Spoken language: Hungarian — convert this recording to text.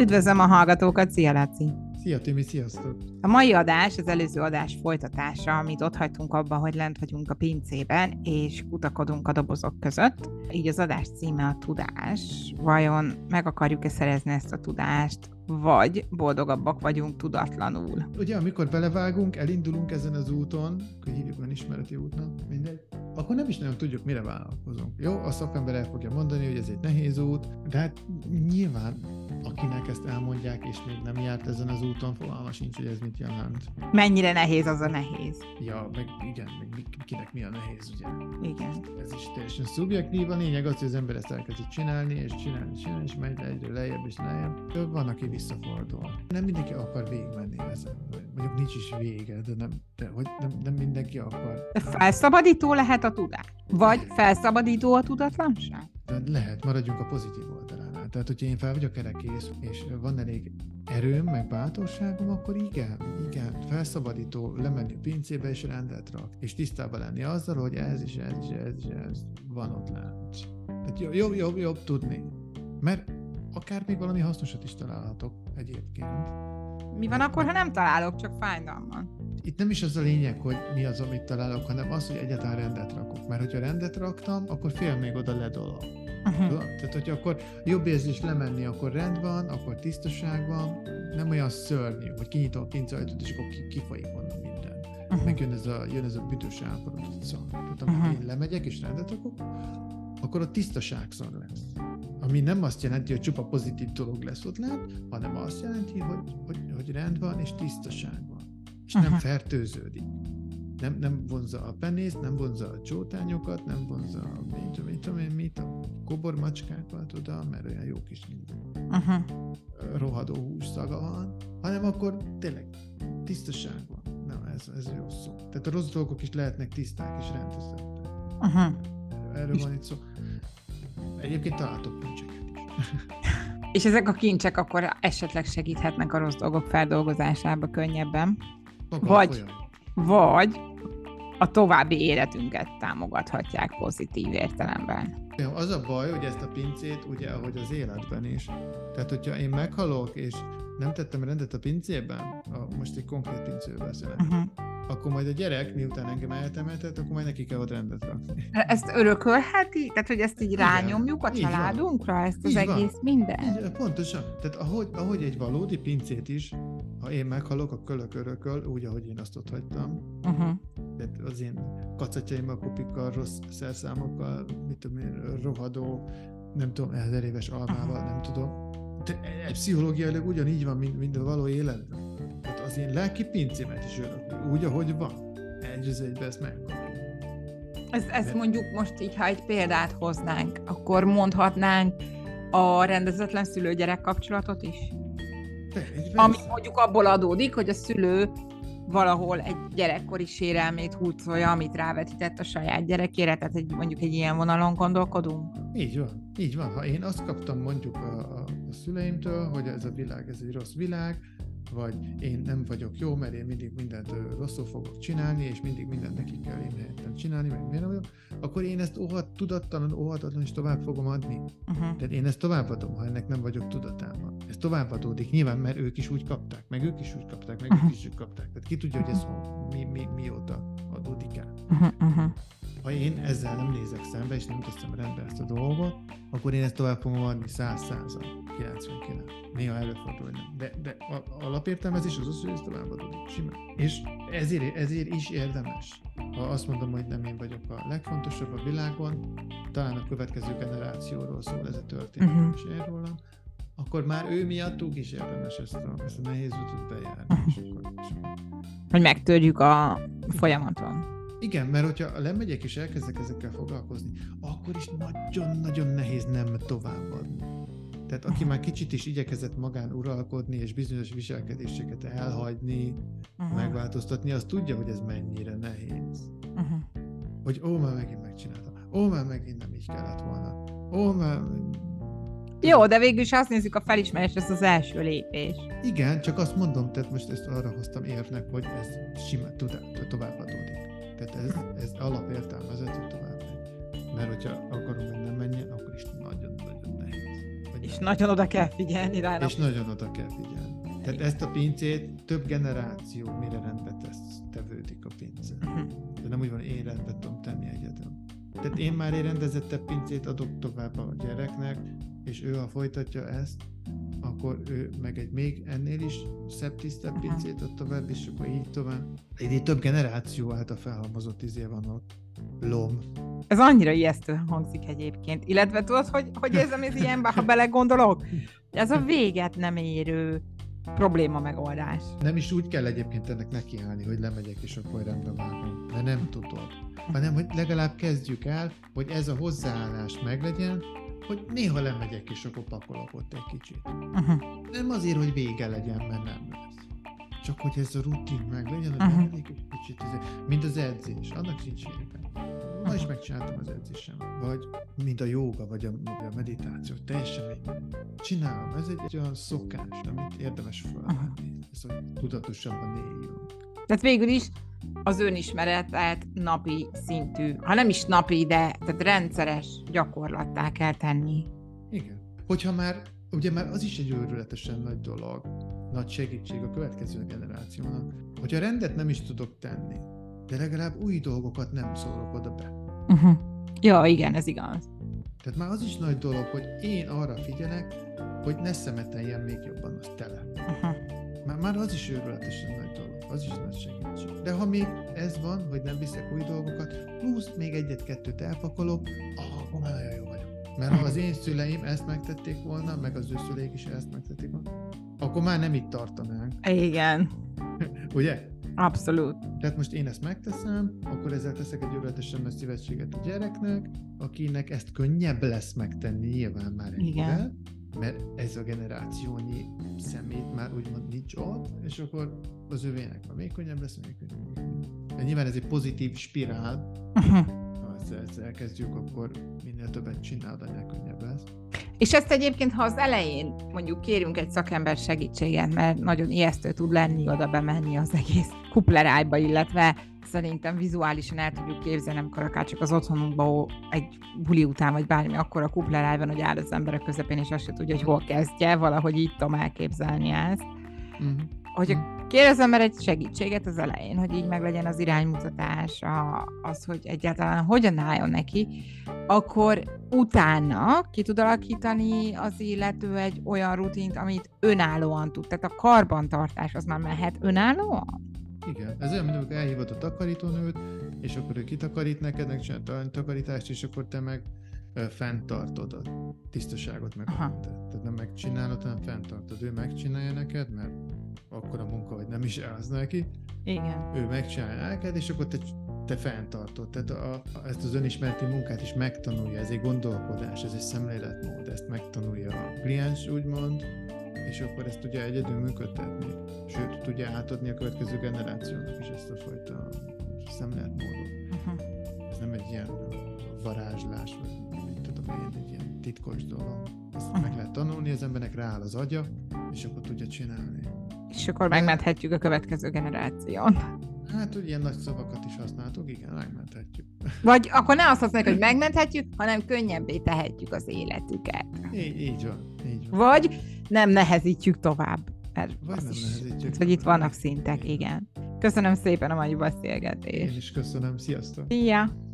Üdvözlöm a hallgatókat, szia Laci! Szia Timi, sziasztok! A mai adás az előző adás folytatása, amit ott hagytunk abban, hogy lent vagyunk a pincében, és kutakodunk a dobozok között. Így az adás címe a tudás. Vajon meg akarjuk-e szerezni ezt a tudást, vagy boldogabbak vagyunk tudatlanul? Ugye, amikor belevágunk, elindulunk ezen az úton, hogy hívjuk olyan ismereti útnak, mindegy, akkor nem is nagyon tudjuk, mire vállalkozunk. Jó, a szakember el fogja mondani, hogy ez egy nehéz út, de hát nyilván akinek ezt elmondják, és még nem járt ezen az úton, fogalma sincs, hogy ez mit jelent. Mennyire nehéz az a nehéz. Ja, meg igen, meg kinek mi a nehéz, ugye? Igen. Ez is teljesen szubjektív, a lényeg az, hogy az ember ezt elkezdi csinálni, és csinálni, és megy egyre lejjebb és lejjebb. Van, aki visszafordul. Nem mindenki akar végigmenni ezen. Mondjuk nincs is vége, de nem mindenki akar. Felszabadító lehet a tudás? Vagy felszabadító a tudatlanság? Lehet, maradjunk a pozitív oldalánál. Tehát, hogyha én fel vagyok erre kész, és van elég erőm, meg bátorságom, akkor igen, felszabadító, lemenni a pincébe és rendet rak. És tisztában lenni azzal, hogy ez van ott lent. Tehát jobb tudni. Mert akár még valami hasznosat is találhatok egyébként. Mi van akkor, ha nem találok, csak fájdalman? Itt nem is az a lényeg, hogy mi az, amit találok, hanem az, hogy egyáltalán rendet rakok. Mert hogyha rendet raktam, akkor fél még oda ledolok. Uh-huh. Tehát, hogyha akkor jobb érzés lemenni, akkor rend van, akkor tisztaság van, nem olyan szörnyű, hogy kinyitom a pincajtót, és akkor kifolyik onnan minden. Uh-huh. Meg jön ez a büdös állapotot szar. Tehát amikor én lemegyek és rendet rakok, akkor a tisztaság szar lesz. Ami nem azt jelenti, hogy csupa pozitív dolog lesz ott lent, hanem azt jelenti, hogy rend van és tisztaság van. És nem fertőződik. Nem vonza a penészt, nem vonza a csótányokat, nem vonza a a kobormacskákat oda, mert olyan jó kis rohadó hús szaga van, hanem akkor tényleg tisztaság van. Nem, ez jó szó. Tehát a rossz dolgok is lehetnek tiszták és rendezett. Erről van itt szó. Egyébként találtok kincseket is. És ezek a kincsek akkor esetleg segíthetnek a rossz dolgok feldolgozásába könnyebben? Vagy a további életünket támogathatják pozitív értelemben. Az a baj, hogy ezt a pincét, ugye, ahogy az életben is. Tehát, hogyha én meghalok, és nem tettem rendet a pincében, most egy konkrét pincéről beszélek, akkor majd a gyerek, miután engem eltemetett, akkor majd neki kell ott rendet rakni. Ezt örökölheti? Tehát, hogy ezt így rányomjuk a családunkra? Ezt az egész minden? Pontosan. Tehát, ahogy egy valódi pincét is, ha én meghalok, a kölök örököl, úgy, ahogy én azt ott hagytam. Tehát az én kacatjaimmal, kopikkal, rossz szerszámokkal, mit tudom én, rohadó, nem tudom, 1000 éves almával, nem tudom. De pszichológiailag ugyanígy van, mint a való életben. Tehát az én lelki pincémet is örököl, úgy, ahogy van. Egy az egyben ezt megkapom. Ezt mondjuk most így, ha egy példát hoznánk, akkor mondhatnánk a rendezetlen szülő-gyerek kapcsolatot is? Ami mondjuk abból adódik, hogy a szülő valahol egy gyerekkori sérelmét hurcolja, amit rávetített a saját gyerekére, tehát mondjuk egy ilyen vonalon gondolkodunk? Így van. Ha én azt kaptam mondjuk a szüleimtől, hogy ez a világ, ez egy rossz világ, vagy én nem vagyok jó, mert én mindig mindent rosszul fogok csinálni, és mindig mindent neki kell én helyettem csinálni, meg miért nem vagyok, akkor én ezt óhatatlan is tovább fogom adni. Tehát én ezt továbbadom, ha ennek nem vagyok tudatában. Ez továbbadódik nyilván, mert ők is úgy kapták, meg ők is úgy kapták, meg ők is úgy kapták. Tehát ki tudja, hogy ez mióta adódik át. Ha én ezzel nem nézek szembe, és nem teszem rendbe ezt a dolgot, akkor én ezt tovább fogom adni 100, 99. Néha előfordul, de alapértelmezés az az, hogy ez tovább adódik simán. És ezért is érdemes. Ha azt mondom, hogy nem én vagyok a legfontosabb a világon, talán a következő generációról szól ez a történet, és rólam, akkor már ő miattuk is érdemes ezt a nehéz utat bejárni. Hogy megtörjük a folyamaton. Igen, mert hogyha lemegyek és elkezdek ezekkel foglalkozni, akkor is nagyon-nagyon nehéz nem továbbadni. Tehát aki már kicsit is igyekezett magán uralkodni, és bizonyos viselkedéseket elhagyni, megváltoztatni, az tudja, hogy ez mennyire nehéz. Hogy már megint megcsináltam, már megint nem így kellett volna, már... Jó, de végül is azt nézzük, a felismerés, ez az első lépés. Igen, csak azt mondom, tehát most ezt arra hoztam érvnek, hogy ez simán továbbadódik. Tehát ez alapértelmezett, hogy tovább megy. Mert hogyha akarom, hogy nem menjen, akkor is nagyon-nagyon nehéz. És nagyon oda kell figyelni rá. És nagyon oda kell figyelni. Tehát ezt a pincét több generáció mire rendbe tevődik a pince. De nem úgy van, én rendbe tudom tenni egyedül. Tehát én már egy rendezettebb pincét adok tovább a gyereknek, és ő, ha folytatja ezt, akkor ő meg egy még ennél is szebb, tisztább pincét ad tovább, és akkor így tovább. Így több generáció által felhalmozott izé van ott. Lom. Ez annyira ijesztő hangzik egyébként. Illetve tudod, hogy érzem, ez ilyenben, ha belegondolok? Ez a véget nem érő probléma megoldás. Nem is úgy kell egyébként ennek nekiállni, hogy lemegyek és akkor rendbe vágom, de nem tudod. Hanem, hogy legalább kezdjük el, hogy ez a hozzáállás meglegyen, hogy néha lemegyek és akkor pakolok ott egy kicsit. Nem azért, hogy vége legyen, mert nem lesz. Csak hogy ez a rutin meglegyen, hogy lemegyek egy kicsit, mint az edzés, annak sincs érve. Ma is megcsináltam az edzésem. Vagy mint a jóga, vagy a meditáció. Teljesen így csinálom. Ez egy olyan szokás, amit érdemes felvenni. Ez, hogy tudatosabban éljünk. Tehát végül is az önismeretet napi szintű, ha nem is napi, de tehát rendszeres gyakorlattá kell tenni. Igen. Hogyha már, ugye már az is egy őrületesen nagy dolog, nagy segítség a következő generációnak, hogyha rendet nem is tudok tenni, de legalább új dolgokat nem szólok oda be. Ja, igen, ez igaz. Tehát már az is nagy dolog, hogy én arra figyelek, hogy ne szemeteljen még jobban az tele. Már az is őrületesen nagy dolog, az is nagy segítség. De ha még ez van, hogy nem viszek új dolgokat, plusz még egyet-kettőt elpakolok, akkor már nagyon jó vagyok. Mert ha az én szüleim ezt megtették volna, meg az ő szüleik is ezt megtették volna, akkor már nem itt tartanánk. Igen. Ugye? Abszolút. Tehát most én ezt megteszem, akkor ezzel teszek egy őrületesen nagy szívetséget a gyereknek, akinek ezt könnyebb lesz megtenni nyilván már egyre, mert ez a generációnyi szemét már úgymond nincs ott, és akkor az övének a vékonyabb lesz, de nyilván ez egy pozitív spirál, ha ezt elkezdjük, akkor minél többet csinálod, annál könnyebb lesz. És ezt egyébként, ha az elején mondjuk kérünk egy szakember segítséget, mert nagyon ijesztő tud lenni oda bemenni az egész kuplerájba, illetve szerintem vizuálisan el tudjuk képzelni, amikor akár csak az otthonunkban egy buli után, vagy bármi, akkor a kupleráj van, hogy áll az emberek közepén, és azt se tudja, hogy hol kezdje, valahogy így tudom elképzelni ezt. Hogy kérdezem már egy segítséget az elején, hogy így meglegyen az iránymutatás, az, hogy egyáltalán hogyan álljon neki, akkor utána ki tud alakítani az illető egy olyan rutint, amit önállóan tud. Tehát a karbantartás az már mehet önállóan? Igen. Ez olyan, mint amikor elhívod a takarítónőt, és akkor ő kitakarít neked, megcsinál a takarítást, és akkor te meg fenntartod a tisztaságot meg. Tehát nem megcsinálod, hanem fenntartod. Ő megcsinálja neked, mert akkor a munka, hogy nem is állsz neki. Igen. Ő megcsinálja neked, és akkor te fenntartod. Tehát ezt az önismereti munkát is megtanulja. Ez egy gondolkodás, ez egy szemléletmód. Ezt megtanulja a kliens, úgymond, és akkor ezt tudja egyedül működtetni. Sőt, tudja átadni a következő generációnak is ezt a fajta szemléletmódot. Ez nem egy ilyen varázslás, vagy mit tudom én, egy ilyen titkos dolog. Ezt meg lehet tanulni, az embernek rááll az agya, és akkor tudja csinálni. És akkor megmenthetjük a következő generáción. Hát, ugye ilyen nagy szavakat is használtuk, igen, megmenthetjük. Vagy akkor ne azt használjuk, hogy megmenthetjük, hanem könnyebbé tehetjük az életüket. Így van. Vagy nem nehezítjük tovább. Vagy nem nehezítjük. Hogy itt vannak szintek, igen. Köszönöm szépen a mai beszélgetést. Én is köszönöm, sziasztok! Szia!